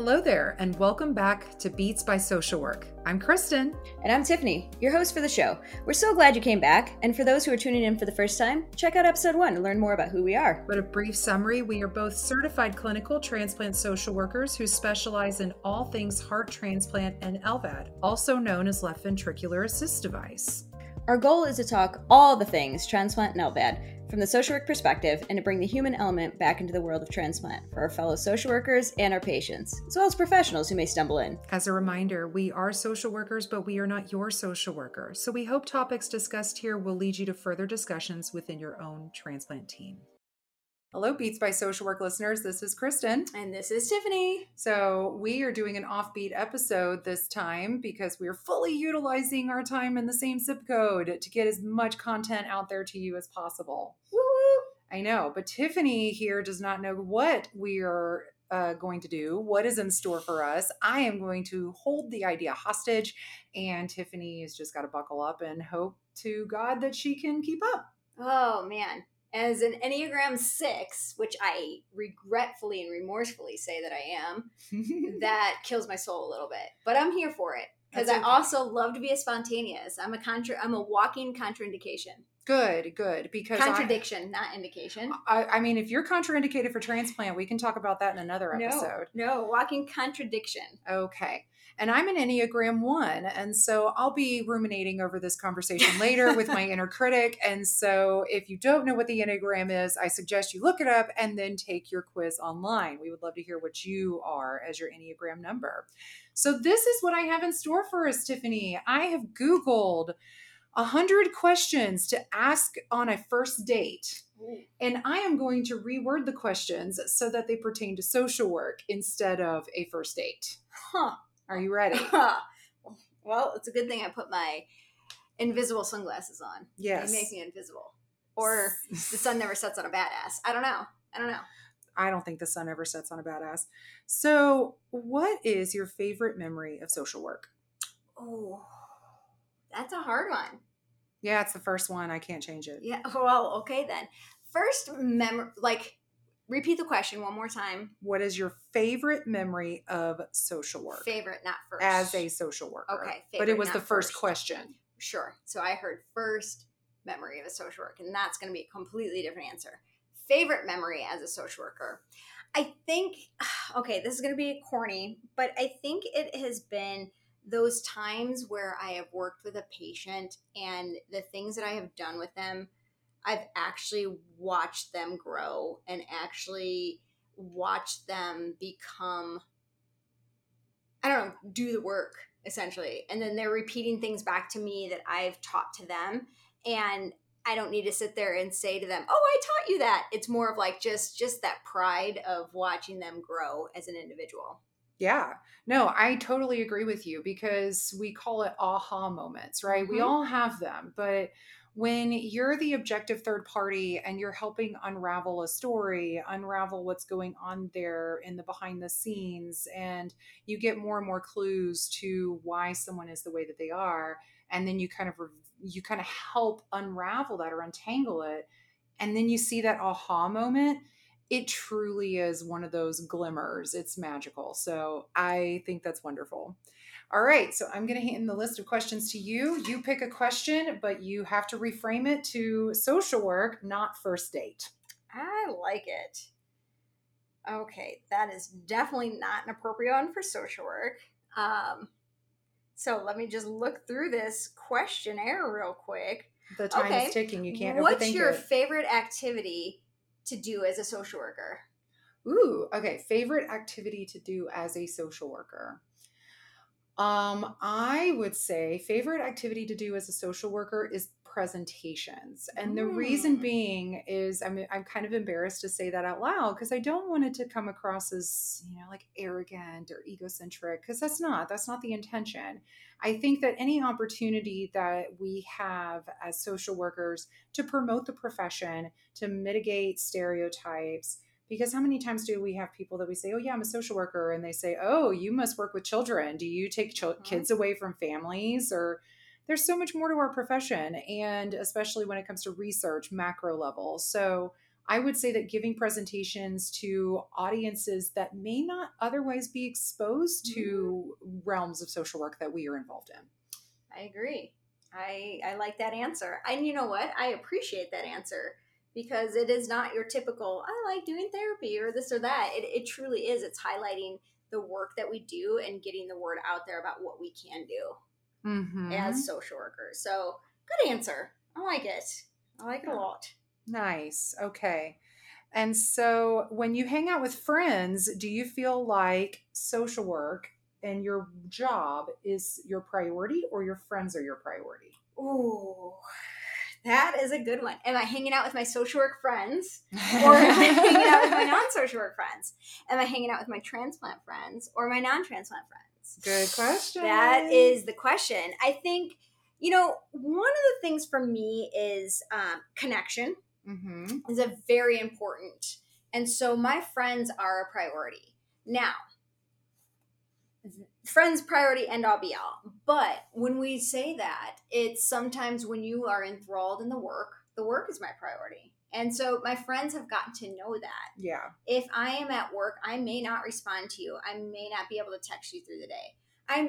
Hello there, and welcome back to Beats by Social Work. I'm Kristen. And I'm Tiffany, your host for the show. We're so glad you came back. And for those who are tuning in for the first time, check out episode 1 to learn more about who we are. But a brief summary, we are both certified clinical transplant social workers who specialize in all things heart transplant and LVAD, also known as left ventricular assist device. Our goal is to talk all the things transplant and LVAD, from the social work perspective, and to bring the human element back into the world of transplant for our fellow social workers and our patients, as well as professionals who may stumble in. As a reminder, we are social workers, but we are not your social worker. So we hope topics discussed here will lead you to further discussions within your own transplant team. Hello, Beats by Social Work listeners. This is Kristen. And this is Tiffany. So we are doing an offbeat episode this time because we are fully utilizing our time in the same zip code to get as much content out there to you as possible. Woo-hoo! I know, but Tiffany here does not know what we are going to do, what is in store for us. I am going to hold the idea hostage, and Tiffany has just got to buckle up and hope to God that she can keep up. Oh, man. As an Enneagram 6, which I regretfully and remorsefully say that I am, that kills my soul a little bit. But I'm here for it because I also love to be spontaneous. I'm a walking contraindication. Good. Because contradiction, not indication. I mean, if you're contraindicated for transplant, we can talk about that in another episode. No, walking contradiction. Okay. And I'm an Enneagram 1, and so I'll be ruminating over this conversation later with my inner critic. And so if you don't know what the Enneagram is, I suggest you look it up and then take your quiz online. We would love to hear what you are as your Enneagram number. So this is what I have in store for us, Tiffany. I have Googled 100 questions to ask on a first date. And I am going to reword the questions so that they pertain to social work instead of a first date. Huh. Are you ready? Well, it's a good thing I put my invisible sunglasses on. Yes. They make me invisible. Or the sun never sets on a badass. I don't know. I don't think the sun ever sets on a badass. So what is your favorite memory of social work? Oh, that's a hard one. Yeah, it's the first one. I can't change it. Yeah. Well, okay then. First memory, repeat the question one more time. What is your favorite memory of social work? Favorite, not first. As a social worker. Okay. Favorite, but it was the first question. Sure. So I heard first memory of a social worker, and that's going to be a completely different answer. Favorite memory as a social worker. I think, okay, this is going to be corny, but I think it has been those times where I have worked with a patient and the things that I have done with them, I've actually watched them grow and actually watched them become, do the work essentially. And then they're repeating things back to me that I've taught to them. And I don't need to sit there and say to them, oh, I taught you that. It's more of just that pride of watching them grow as an individual. Yeah. No, I totally agree with you because we call it aha moments, right? Mm-hmm. We all have them, but when you're the objective third party and you're helping unravel a story, unravel what's going on there in the behind the scenes, and you get more and more clues to why someone is the way that they are, and then you kind of help unravel that or untangle it, and then you see that aha moment, it truly is one of those glimmers. It's magical. So I think that's wonderful. All right, so I'm going to hand the list of questions to you. You pick a question, but you have to reframe it to social work, not first date. I like it. Okay, that is definitely not an appropriate one for social work. So let me just look through this questionnaire real quick. The time is ticking. You can't overthink it. What's your favorite activity to do as a social worker? Ooh, okay, favorite activity to do as a social worker. I would say favorite activity to do as a social worker is presentations. And the reason being is I'm kind of embarrassed to say that out loud because I don't want it to come across as, arrogant or egocentric because that's not the intention. I think that any opportunity that we have as social workers to promote the profession, to mitigate stereotypes, because how many times do we have people that we say, oh, yeah, I'm a social worker. And they say, oh, you must work with children. Do you take kids away from families? Or there's so much more to our profession. And especially when it comes to research, macro level. So I would say that giving presentations to audiences that may not otherwise be exposed to realms of social work that we are involved in. I agree. I like that answer. And you know what? I appreciate that answer because it is not your typical, I like doing therapy or this or that. It truly is. It's highlighting the work that we do and getting the word out there about what we can do as social workers. So good answer. I like it. I like it a lot. Nice. Okay. And so when you hang out with friends, do you feel like social work and your job is your priority or your friends are your priority? Ooh, that is a good one. Am I hanging out with my social work friends or am I hanging out with my non-social work friends? Am I hanging out with my transplant friends or my non-transplant friends? Good question. That is the question. I think, you know, one of the things for me is connection is a very important. And so my friends are a priority. Now, friends priority end all be all. But when we say that, it's sometimes when you are enthralled in the work is my priority. And so my friends have gotten to know that. Yeah. If I am at work, I may not respond to you. I may not be able to text you through the day. I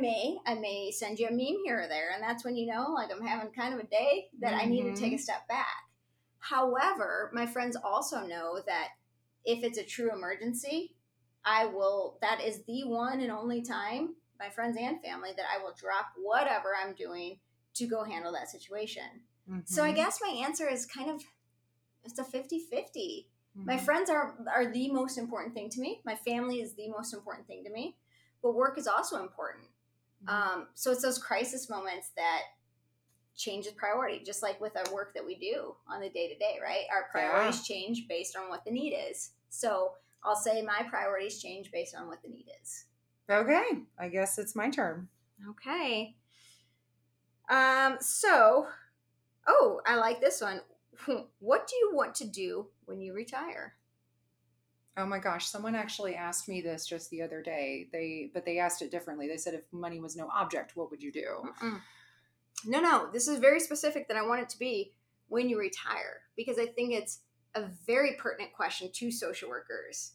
may send you a meme here or there. And that's when, you know, like I'm having kind of a day that I need to take a step back. However, my friends also know that if it's a true emergency, that is the one and only time, my friends and family, that I will drop whatever I'm doing to go handle that situation. Mm-hmm. So I guess my answer is kind of, it's a 50-50. Mm-hmm. My friends are the most important thing to me. My family is the most important thing to me, but work is also important. Mm-hmm. So it's those crisis moments that change the priority, just like with our work that we do on the day-to-day, right? Our priorities change based on what the need is. So I'll say my priorities change based on what the need is. Okay. I guess it's my turn. Okay. So, I like this one. What do you want to do when you retire? Oh my gosh. Someone actually asked me this just the other day. They asked it differently. They said, if money was no object, what would you do? Mm-mm. No. This is very specific that I want it to be when you retire, because I think it's a very pertinent question to social workers.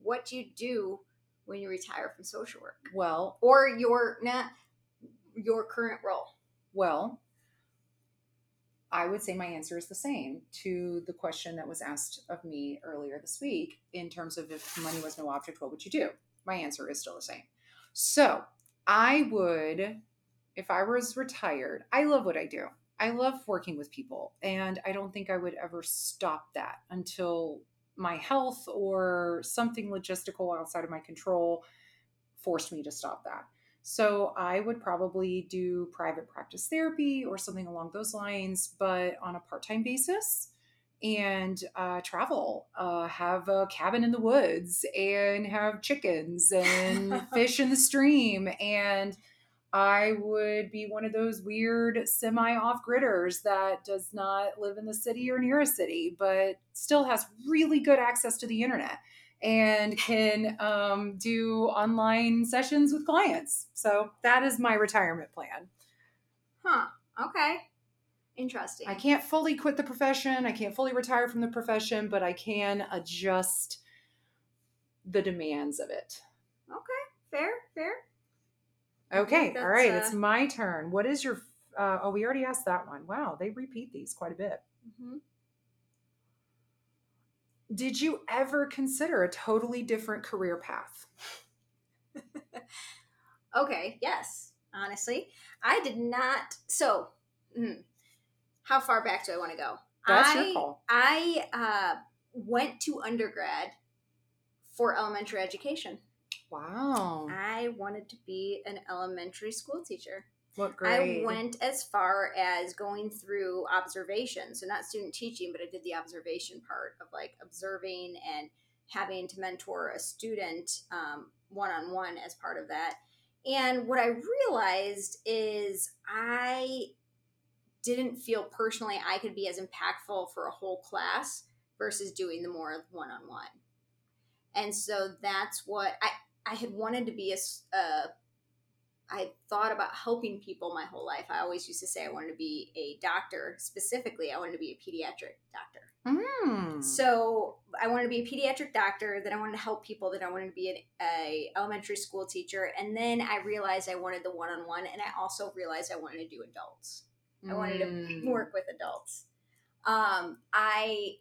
What do you do when you retire from social work? Well, or your current role? Well, I would say my answer is the same to the question that was asked of me earlier this week in terms of if money was no object, what would you do? My answer is still the same. So I would, if I was retired, I love what I do. I love working with people, and I don't think I would ever stop that until my health or something logistical outside of my control forced me to stop that. So I would probably do private practice therapy or something along those lines, but on a part-time basis, and travel, have a cabin in the woods and have chickens and fish in the stream, and I would be one of those weird semi-off-gridders that does not live in the city or near a city, but still has really good access to the internet and can do online sessions with clients. So that is my retirement plan. Huh. Okay. Interesting. I can't fully quit the profession. I can't fully retire from the profession, but I can adjust the demands of it. Okay. Fair. Okay. All right. It's my turn. What is your, we already asked that one. Wow. They repeat these quite a bit. Mm-hmm. Did you ever consider a totally different career path? Okay. Yes. Honestly, I did not. So how far back do I want to go? That's your call. I went to undergrad for elementary education. Wow. I wanted to be an elementary school teacher. What grade? I went as far as going through observation. So not student teaching, but I did the observation part of like observing and having to mentor a student one-on-one as part of that. And what I realized is I didn't feel personally I could be as impactful for a whole class versus doing the more one-on-one. And so that's what I had wanted to be I thought about helping people my whole life. I always used to say I wanted to be a doctor. Specifically, I wanted to be a pediatric doctor. Mm. So I wanted to be a pediatric doctor. Then I wanted to help people. Then I wanted to be an elementary school teacher. And then I realized I wanted the one-on-one. And I also realized I wanted to do adults. I wanted to work with adults. I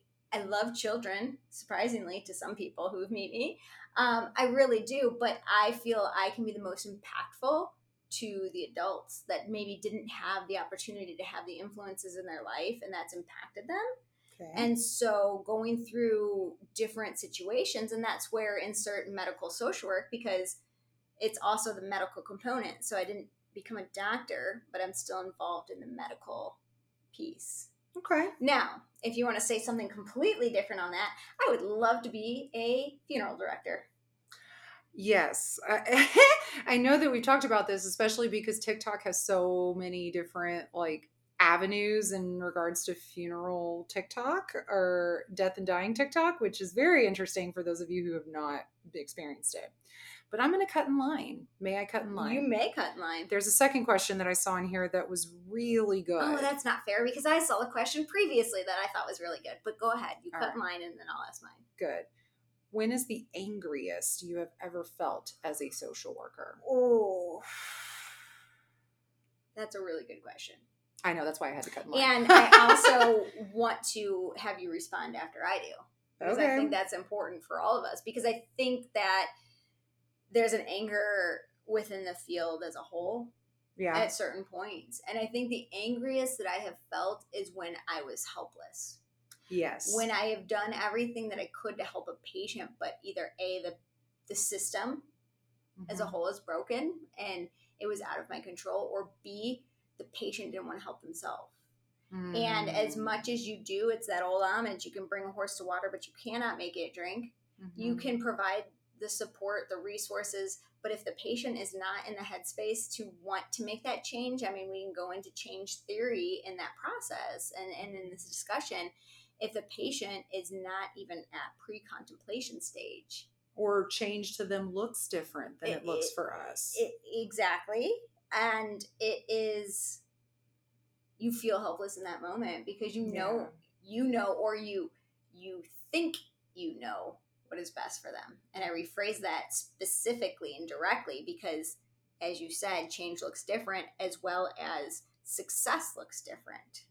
love children, surprisingly, to some people who have met me. I really do. But I feel I can be the most impactful to the adults that maybe didn't have the opportunity to have the influences in their life, and that's impacted them. Okay. And so going through different situations, and that's where insert medical social work, because it's also the medical component. So I didn't become a doctor, but I'm still involved in the medical piece. Okay. Now, if you want to say something completely different on that, I would love to be a funeral director. Yes. I know that we've talked about this, especially because TikTok has so many different avenues in regards to funeral TikTok or death and dying TikTok, which is very interesting for those of you who have not experienced it. But I'm going to cut in line. May I cut in line? You may cut in line. There's a second question that I saw in here that was really good. Oh, that's not fair because I saw the question previously that I thought was really good. But go ahead. You cut in line and then I'll ask mine. Good. When is the angriest you have ever felt as a social worker? Oh, that's a really good question. I know. That's why I had to cut in line. And I also want to have you respond after I do. Because I think that's important for all of us. Because I think that there's an anger within the field as a whole at certain points. And I think the angriest that I have felt is when I was helpless. Yes. When I have done everything that I could to help a patient, but either A, the system as a whole is broken and it was out of my control, or B, the patient didn't want to help themselves. Mm. And as much as you do, it's that old adage, you can bring a horse to water, but you cannot make it drink. Mm-hmm. You can provide the support, the resources, but if the patient is not in the headspace to want to make that change, I mean, we can go into change theory in that process and in this discussion, if the patient is not even at pre-contemplation stage. Or change to them looks different than it looks for us. Exactly. And it is, you feel helpless in that moment because you think you know what is best for them. And I rephrase that specifically and directly because, as you said, change looks different as well as success looks different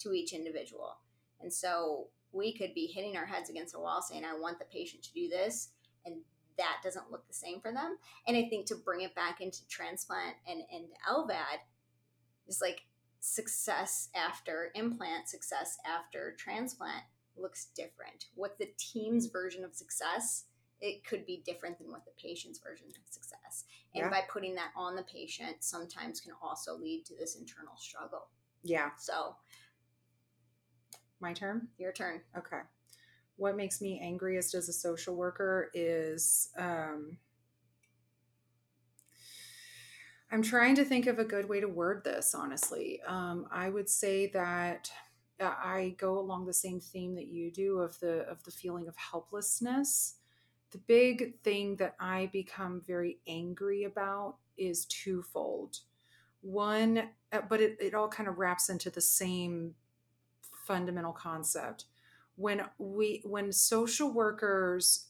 to each individual. And so we could be hitting our heads against a wall saying, I want the patient to do this, and that doesn't look the same for them. And I think to bring it back into transplant and LVAD is success after implant, success after transplant looks different. What the team's version of success, it could be different than what the patient's version of success. And by putting that on the patient sometimes can also lead to this internal struggle. Yeah. So my turn? Your turn. Okay. What makes me angriest as a social worker is, I'm trying to think of a good way to word this, honestly. I would say that I go along the same theme that you do of the feeling of helplessness. The big thing that I become very angry about is twofold. One, but it all kind of wraps into the same fundamental concept. When social workers,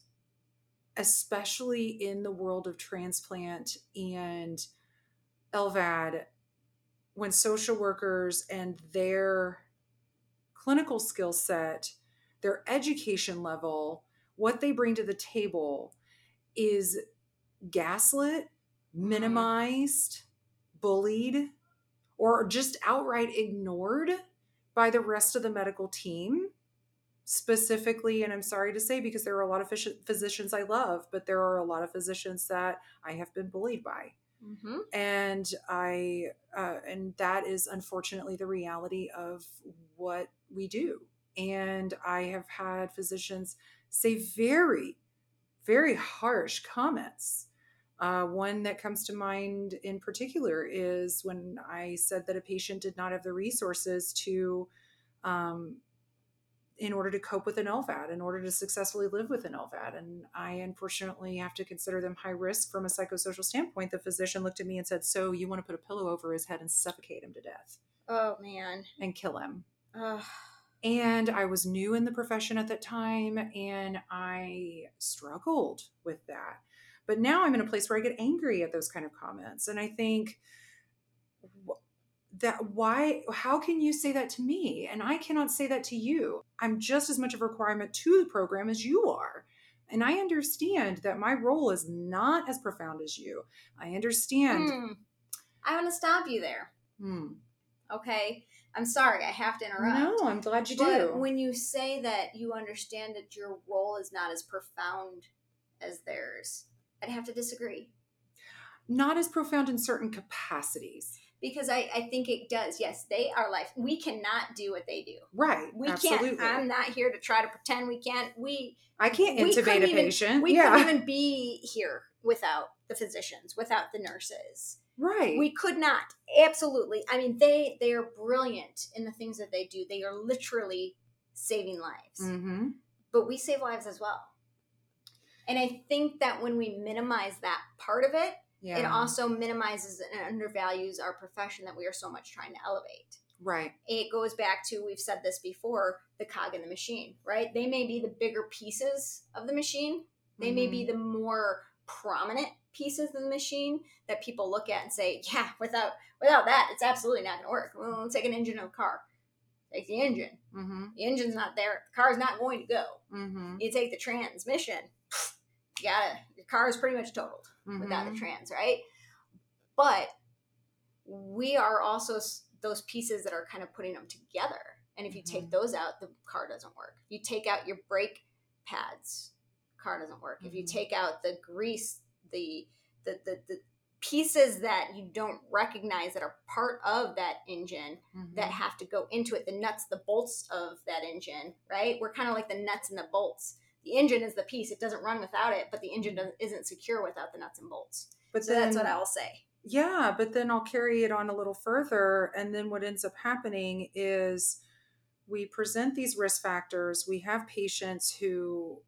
especially in the world of transplant and LVAD, when social workers and their clinical skill set, their education level, what they bring to the table is gaslit, minimized, bullied, or just outright ignored by the rest of the medical team. Specifically, and I'm sorry to say, because there are a lot of physicians I love, but there are a lot of physicians that I have been bullied by. Mm-hmm. And I that is unfortunately the reality of what we do. And I have had physicians say very, very harsh comments. One that comes to mind in particular is when I said that a patient did not have the resources to, in order to cope with an LVAD, in order to successfully live with an LVAD. And I unfortunately have to consider them high risk from a psychosocial standpoint. The physician looked at me and said, so you want to put a pillow over his head and suffocate him to death? Oh, man. And kill him. Ugh. And I was new in the profession at that time, and I struggled with that. But now I'm in a place where I get angry at those kind of comments. And I think that how can you say that to me? And I cannot say that to you. I'm just as much of a requirement to the program as you are. And I understand that my role is not as profound as you. I understand. I want to stop you there. Okay. I'm sorry. I have to interrupt. No, I'm glad you do. When you say that you understand that your role is not as profound as theirs, I'd have to disagree. Not as profound in certain capacities. Because I think it does. Yes, they are life. We cannot do what they do. Right. We absolutely can't. I'm not here to try to pretend we can't. I can't intubate a patient. We couldn't even be here without the physicians, without the nurses. Right. We could not. Absolutely. I mean, they are brilliant in the things that they do. They are literally saving lives. Mm-hmm. But we save lives as well. And I think that when we minimize that part of it, it also minimizes and undervalues our profession that we are so much trying to elevate. Right. It goes back to, we've said this before, the cog in the machine, right? They may be the bigger pieces of the machine. They may be the more prominent pieces of the machine that people look at and say, yeah, without that, it's absolutely not going to work. Well, let's take an engine of a car. Take the engine. Mm-hmm. The engine's not there. The car's not going to go. Mm-hmm. You take the transmission. Your car is pretty much totaled without the trans, right? But we are also those pieces that are kind of putting them together. And if you take those out, the car doesn't work. You take out your brake pads, car doesn't work. If you take out the grease, the pieces that you don't recognize that are part of that engine that have to go into it, the nuts, the bolts of that engine, right? We're kind of like the nuts and the bolts. The engine is the piece. It doesn't run without it, but the engine isn't secure without the nuts and bolts. But so then, that's what I'll say. Yeah, but then I'll carry it on a little further. And then what ends up happening is we present these risk factors. We have patients who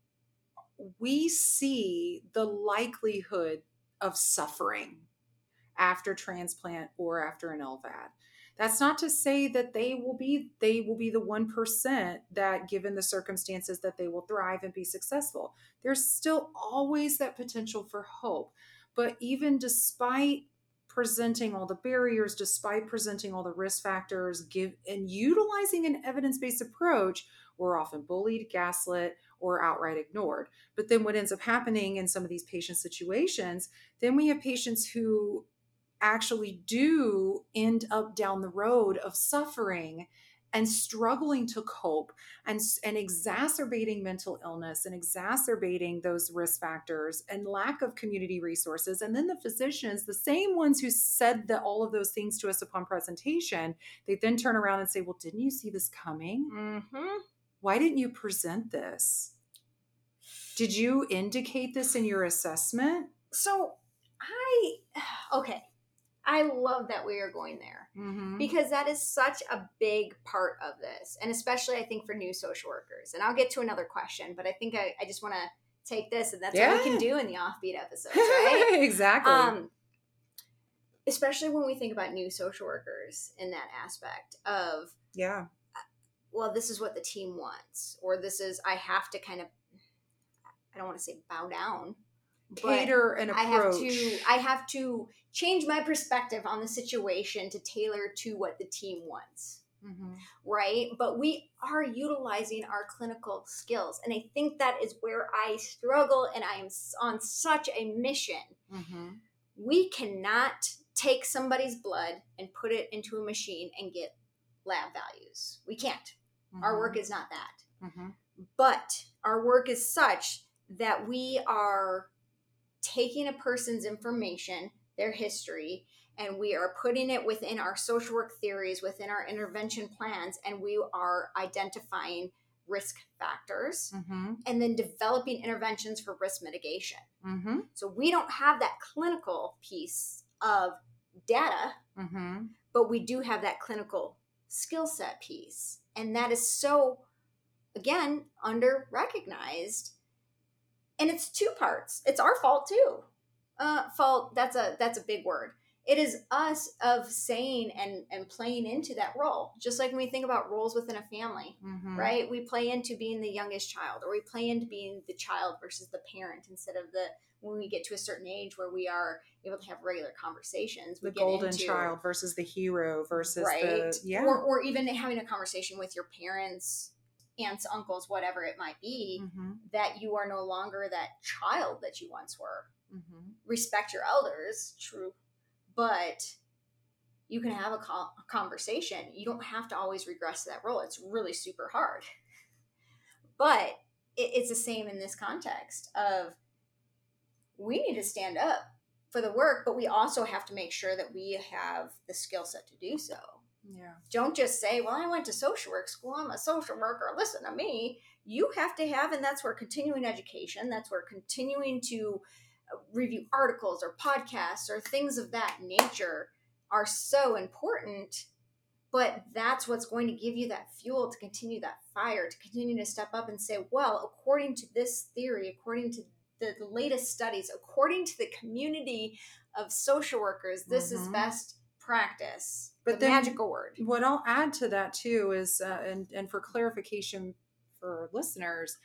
we see the likelihood of suffering after transplant or after an LVAD. That's not to say that they will be the 1% that, given the circumstances, that they will thrive and be successful. There's still always that potential for hope. But even despite presenting all the barriers, despite presenting all the risk factors, and utilizing an evidence-based approach, we're often bullied, gaslit, or outright ignored. But then what ends up happening in some of these patient situations, then we have patients who actually do end up down the road of suffering and struggling to cope and exacerbating mental illness and exacerbating those risk factors and lack of community resources. And then the physicians, the same ones who said that all of those things to us upon presentation, they then turn around and say, well, didn't you see this coming? Mm-hmm. Why didn't you present this? Did you indicate this in your assessment? I love that we are going there because that is such a big part of this. And especially I think for new social workers, and I'll get to another question, but I think I just want to take this, and that's what we can do in the offbeat episodes, right? Exactly. Especially when we think about new social workers in that aspect of, well, this is what the team wants, or this is, I have to kind of, I don't want to say bow down, cater an approach. I have to change my perspective on the situation to tailor to what the team wants, right? But we are utilizing our clinical skills. And I think that is where I struggle, and I am on such a mission. We cannot take somebody's blood and put it into a machine and get lab values. We can't. Our work is not that. But our work is such that we are taking a person's information, their history, and we are putting it within our social work theories, within our intervention plans, and we are identifying risk factors and then developing interventions for risk mitigation. So we don't have that clinical piece of data, but we do have that clinical skill set piece. And that is so, again, under-recognized. And it's two parts. It's our fault too. Fault, that's a big word. it is us of saying and playing into that role. Just like when we think about roles within a family, mm-hmm. right? We play into being the youngest child, or we play into being the child versus the parent, instead of the, when we get to a certain age where we are able to have regular conversations. The golden child versus the hero versus Or even having a conversation with your parents, aunts, uncles, whatever it might be, mm-hmm. that you are no longer that child that you once were. Mm-hmm. Respect your elders. True. But you can have a conversation. You don't have to always regress to that role. It's really super hard. But it's the same in this context of, we need to stand up for the work, but we also have to make sure that we have the skill set to do so. Yeah. Don't just say, well, I went to social work school. I'm a social worker. Listen to me. You have to have, and that's where continuing education, that's where continuing to review articles or podcasts or things of that nature are so important, but that's what's going to give you that fuel to continue that fire, to continue to step up and say, well, according to this theory, according to the latest studies, according to the community of social workers, this mm-hmm. is best practice. But the magical word. What I'll add to that too is, and for clarification for listeners,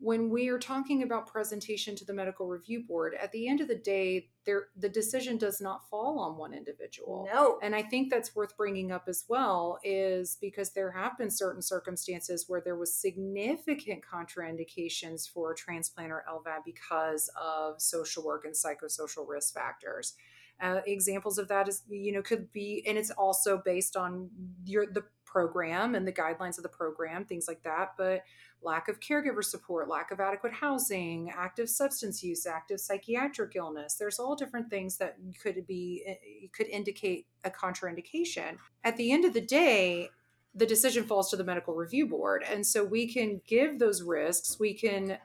when we are talking about presentation to the medical review board, at the end of the day, the decision does not fall on one individual. No. And I think that's worth bringing up as well, is because there have been certain circumstances where there was significant contraindications for a transplant or LVAD because of social work and psychosocial risk factors. Examples of that is, could be, and it's also based on the program and the guidelines of the program, things like that, but lack of caregiver support, lack of adequate housing, active substance use, active psychiatric illness. There's all different things that could indicate a contraindication. At the end of the day, the decision falls to the medical review board. And so we can give those risks, we can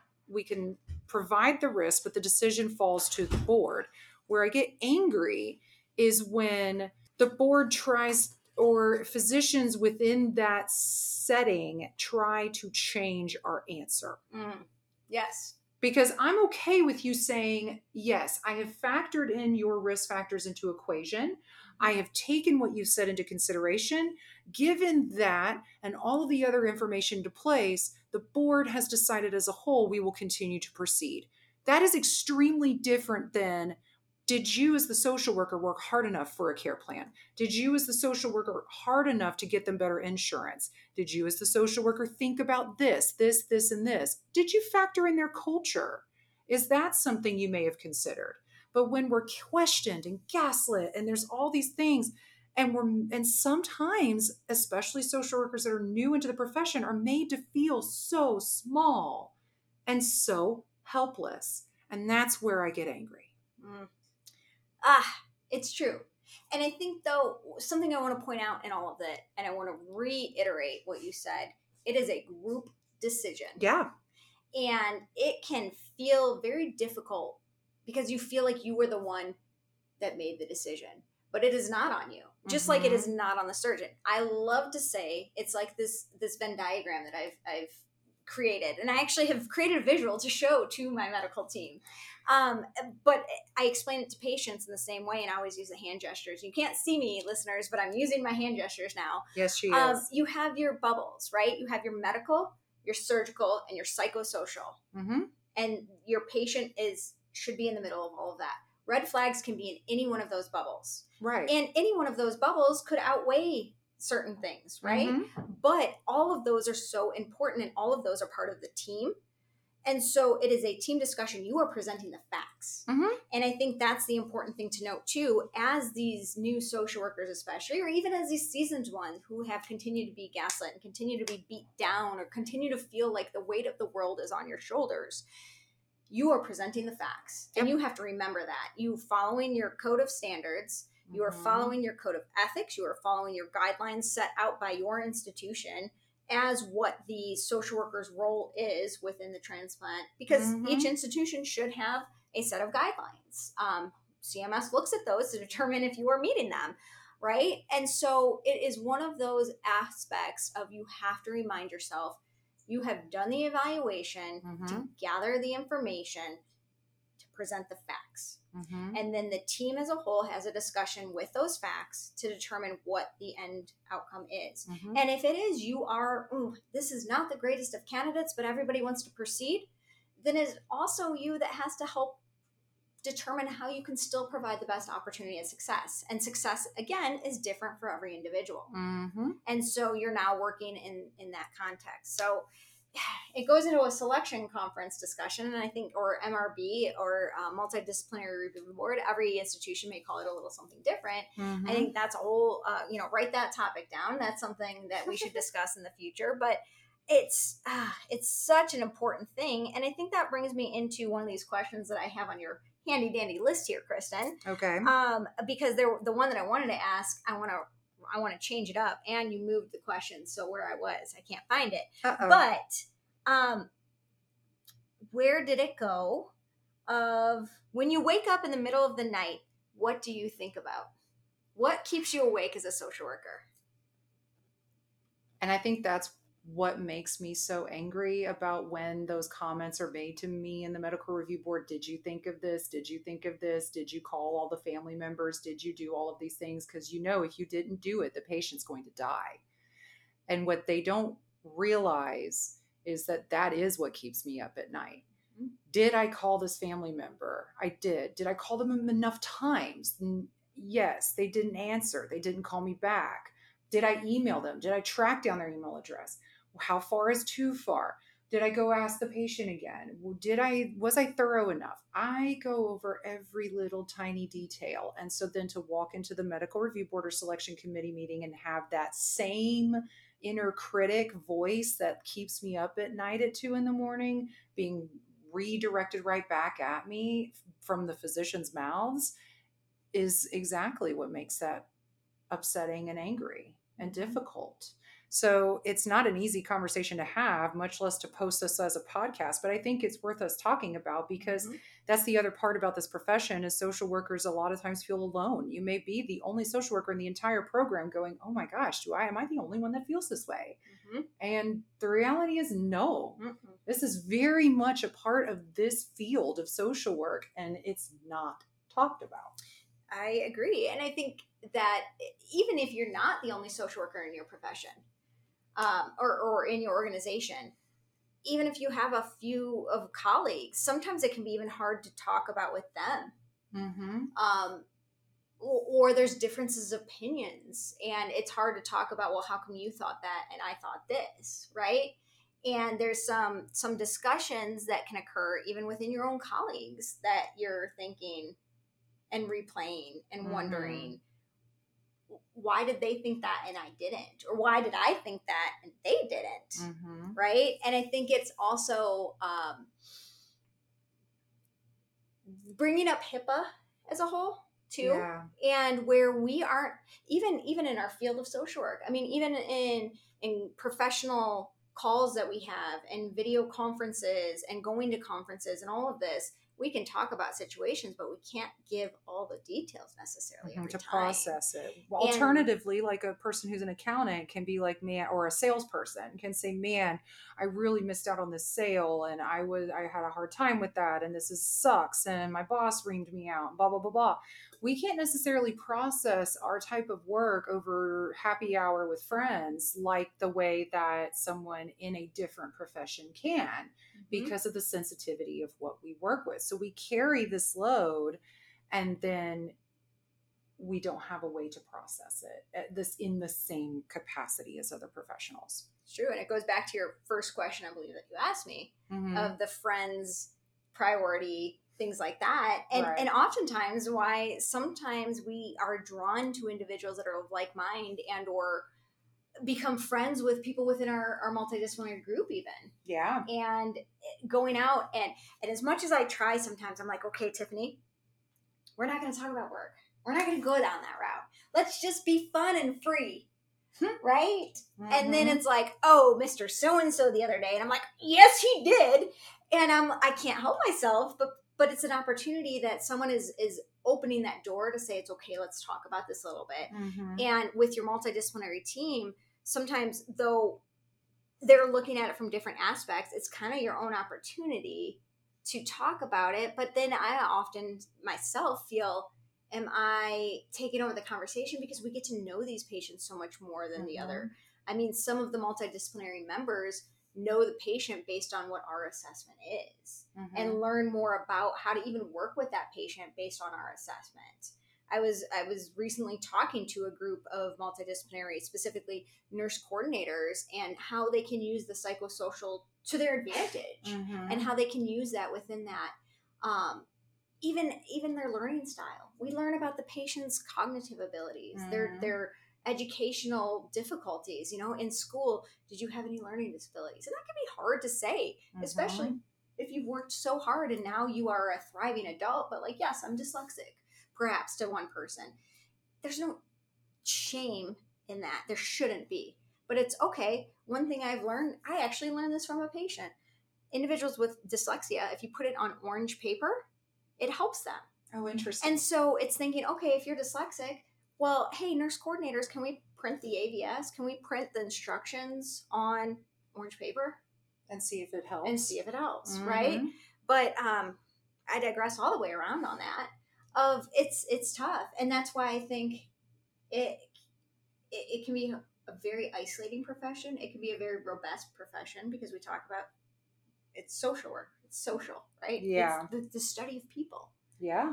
provide the risk, but the decision falls to the board. Where I get angry is when the board tries, or physicians within that setting try to change our answer. Mm. Yes. Because I'm okay with you saying, yes, I have factored in your risk factors into equation. I have taken what you've said into consideration. Given that and all of the other information to place, the board has decided as a whole, we will continue to proceed. That is extremely different than, did you as the social worker work hard enough for a care plan? Did you as the social worker work hard enough to get them better insurance? Did you as the social worker think about this, this, this, and this? Did you factor in their culture? Is that something you may have considered? But when we're questioned and gaslit and there's all these things, and sometimes, especially social workers that are new into the profession, are made to feel so small and so helpless. And that's where I get angry. Mm. It's true. And I think, though, something I want to point out in all of that, and I want to reiterate what you said, it is a group decision. Yeah. And it can feel very difficult because you feel like you were the one that made the decision, but it is not on you, just mm-hmm. like it is not on the surgeon. I love to say it's like this Venn diagram that I've created. And I actually have created a visual to show to my medical team. But I explain it to patients in the same way, and I always use the hand gestures. You can't see me, listeners, but I'm using my hand gestures now. Yes, she is. You have your bubbles, right? You have your medical, your surgical, and your psychosocial. Mm-hmm. And your patient should be in the middle of all of that. Red flags can be in any one of those bubbles. Right. And any one of those bubbles could outweigh certain things, right? Mm-hmm. But all of those are so important, and all of those are part of the team. And so it is a team discussion. You are presenting the facts. Mm-hmm. And I think that's the important thing to note too, as these new social workers especially, or even as these seasoned ones who have continued to be gaslit and continue to be beat down or continue to feel like the weight of the world is on your shoulders, you are presenting the facts. Yep. And you have to remember that. You following your code of standards, you are following your code of ethics, you are following your guidelines set out by your institution as what the social worker's role is within the transplant, because mm-hmm. each institution should have a set of guidelines. CMS looks at those to determine if you are meeting them, right? And so it is one of those aspects of, you have to remind yourself, you have done the evaluation mm-hmm. to gather the information to present the facts. Mm-hmm. And then the team as a whole has a discussion with those facts to determine what the end outcome is. Mm-hmm. And if it is, you are, this is not the greatest of candidates, but everybody wants to proceed, then it's also you that has to help determine how you can still provide the best opportunity of success. And success, again, is different for every individual. Mm-hmm. And so you're now working in that context. So it goes into a selection conference discussion, and I think, or MRB, or multidisciplinary review board, every institution may call it a little something different. Mm-hmm. I think that's a whole, write that topic down. That's something that we should discuss in the future, but it's such an important thing. And I think that brings me into one of these questions that I have on your handy dandy list here, Kristen. Okay. Because the one that I wanted to ask, I want to change it up, and you moved the question. So where I was, I can't find it. Uh-oh. But where did it go? Of when you wake up in the middle of the night, what do you think about? What keeps you awake as a social worker? And I think that's what makes me so angry about when those comments are made to me in the medical review board. Did you think of this? Did you think of this? Did you call all the family members? Did you do all of these things? Because you know, if you didn't do it, the patient's going to die. And what they don't realize is that is what keeps me up at night. Mm-hmm. Did I call this family member? I did. Did I call them enough times? Yes, they didn't answer. They didn't call me back. Did I email them? Did I track down their email address? How far is too far? Did I go ask the patient again? Was I thorough enough? I go over every little tiny detail. And so then to walk into the medical review board or selection committee meeting and have that same inner critic voice that keeps me up at night at 2 a.m. being redirected right back at me from the physician's mouths is exactly what makes that upsetting and angry and difficult. So it's not an easy conversation to have, much less to post this as a podcast, but I think it's worth us talking about because mm-hmm. that's the other part about this profession is social workers a lot of times feel alone. You may be the only social worker in the entire program going, oh my gosh, am I the only one that feels this way? Mm-hmm. And the reality is no, mm-hmm. this is very much a part of this field of social work and it's not talked about. I agree. And I think that even if you're not the only social worker in your profession, or in your organization, even if you have a few of colleagues, sometimes it can be even hard to talk about with them. Mm-hmm. Or there's differences of opinions and it's hard to talk about, well, how come you thought that and I thought this, right? And there's some discussions that can occur even within your own colleagues that you're thinking and replaying and wondering. Mm-hmm. Why did they think that and I didn't? Or why did I think that and they didn't? Mm-hmm. Right? And I think it's also bringing up HIPAA as a whole too. Yeah. And where we aren't, even in our field of social work, I mean, even in professional calls that we have and video conferences and going to conferences and all of this, we can talk about situations, but we can't give all the details necessarily every time. To process it. Well, alternatively, like a person who's an accountant can be like, man, or a salesperson can say, man, I really missed out on this sale and I had a hard time with that. And this sucks. And my boss reamed me out, blah, blah, blah, blah. We can't necessarily process our type of work over happy hour with friends, like the way that someone in a different profession can, mm-hmm. because of the sensitivity of what we work with. So we carry this load and then we don't have a way to process it this in the same capacity as other professionals. It's true. And it goes back to your first question, I believe, that you asked me, mm-hmm. of the friends priority, things like that. And, right. and oftentimes why sometimes we are drawn to individuals that are of like mind and or become friends with people within our multidisciplinary group even. Yeah. And going out and as much as I try sometimes, I'm like, okay, Tiffany, we're not going to talk about work. We're not going to go down that route. Let's just be fun and free. Right? Mm-hmm. And then it's like, oh, Mr. So-and-so the other day. And I'm like, yes, he did. And I can't help myself, but it's an opportunity that someone is opening that door to say, it's okay, let's talk about this a little bit. Mm-hmm. And with your multidisciplinary team, sometimes though they're looking at it from different aspects, it's kind of your own opportunity to talk about it. But then I often myself feel, am I taking over the conversation? Because we get to know these patients so much more than the other. I mean, some of the multidisciplinary members know the patient based on what our assessment is and learn more about how to even work with that patient based on our assessment. I was recently talking to a group of multidisciplinary, specifically nurse coordinators, and how they can use the psychosocial to their advantage and how they can use that within that. Even their learning style. We learn about the patient's cognitive abilities, their educational difficulties. You know, in school, did you have any learning disabilities? And that can be hard to say, especially if you've worked so hard and now you are a thriving adult, but like, yes, I'm dyslexic, perhaps to one person. There's no shame in that. There shouldn't be. But it's okay. One thing I've learned, I actually learned this from a patient. Individuals with dyslexia, if you put it on orange paper, it helps them. Oh, interesting. And so it's thinking, okay, if you're dyslexic, well, hey, nurse coordinators, can we print the AVS? Can we print the instructions on orange paper? And see if it helps. Right? But I digress all the way around on that. Of it's tough. And that's why I think it can be a very isolating profession. It can be a very robust profession because we talk about it's social work. It's social, right? Yeah. It's the study of people. Yeah.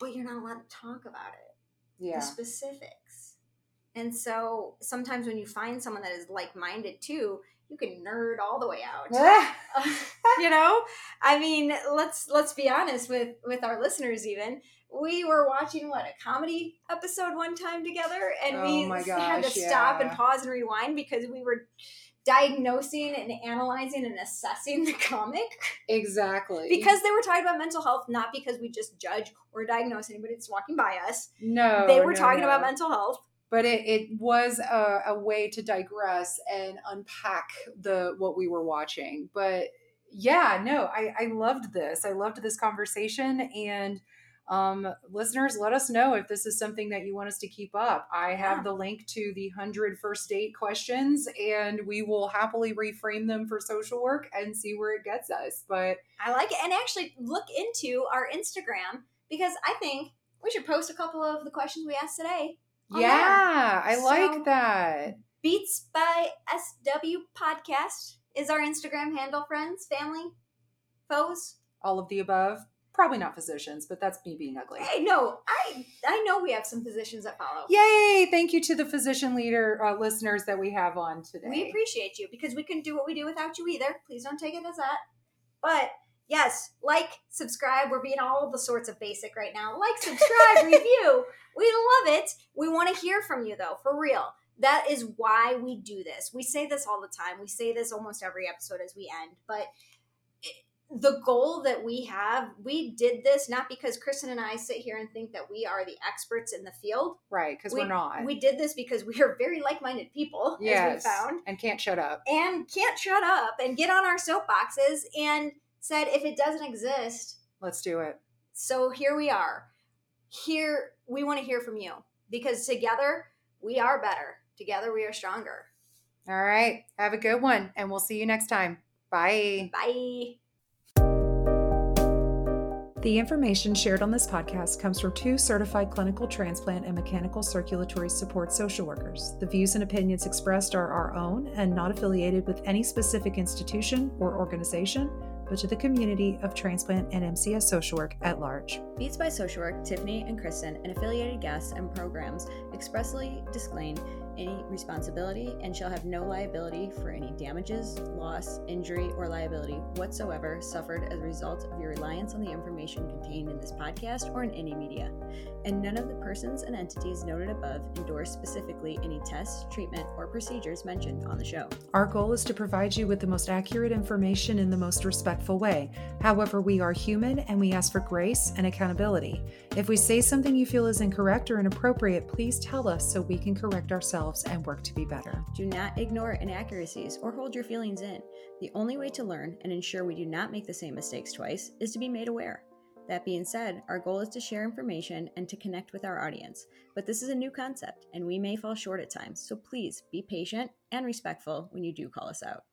But you're not allowed to talk about it. Yeah. The specifics. And so sometimes when you find someone that is like-minded too, you can nerd all the way out. You know? I mean, let's be honest with our listeners even. We were watching, a comedy episode one time together, and had to stop and pause and rewind because we were diagnosing and analyzing and assessing the comic. Exactly. Because they were talking about mental health, not because we just judge or diagnose anybody that's walking by us. No. They were talking about mental health. But it was a way to digress and unpack what we were watching. But I loved this. I loved this conversation. And listeners, let us know if this is something that you want us to keep up. I have the link to the 100 first date questions, and we will happily reframe them for social work and see where it gets us. But I like it. And actually look into our Instagram, because I think we should post a couple of the questions we asked today. I like that. Beats by SW Podcast is our Instagram handle, friends, family, foes. All of the above. Probably not physicians, but that's me being ugly. Hey, no, I know we have some physicians that follow. Yay! Thank you to the physician leader listeners that we have on today. We appreciate you because we couldn't do what we do without you either. Please don't take it as that. But yes, subscribe. We're being all the sorts of basic right now. Subscribe, review. We love it. We want to hear from you though, for real. That is why we do this. We say this all the time. We say this almost every episode as we end, but the goal that we have, we did this not because Kristen and I sit here and think that we are the experts in the field. Right, because we're not. We did this because we are very like-minded people, as we found. And can't shut up and get on our soapboxes and said, if it doesn't exist, let's do it. So here we are. Here, we want to hear from you because together we are better. Together we are stronger. All right. Have a good one and we'll see you next time. Bye. Bye. The information shared on this podcast comes from 2 certified clinical transplant and mechanical circulatory support social workers. The views and opinions expressed are our own and not affiliated with any specific institution or organization, but to the community of transplant and MCS social work at large. Beats by Social Work, Tiffany and Kristen, and affiliated guests and programs expressly disclaim any responsibility and shall have no liability for any damages, loss, injury, or liability whatsoever suffered as a result of your reliance on the information contained in this podcast or in any media. And none of the persons and entities noted above endorse specifically any tests, treatment, or procedures mentioned on the show. Our goal is to provide you with the most accurate information in the most respectful way. However, we are human and we ask for grace and accountability. If we say something you feel is incorrect or inappropriate, please tell us so we can correct ourselves and work to be better. Do not ignore inaccuracies or hold your feelings in. The only way to learn and ensure we do not make the same mistakes twice is to be made aware. That being said, our goal is to share information and to connect with our audience, but this is a new concept and we may fall short at times, so please be patient and respectful when you do call us out.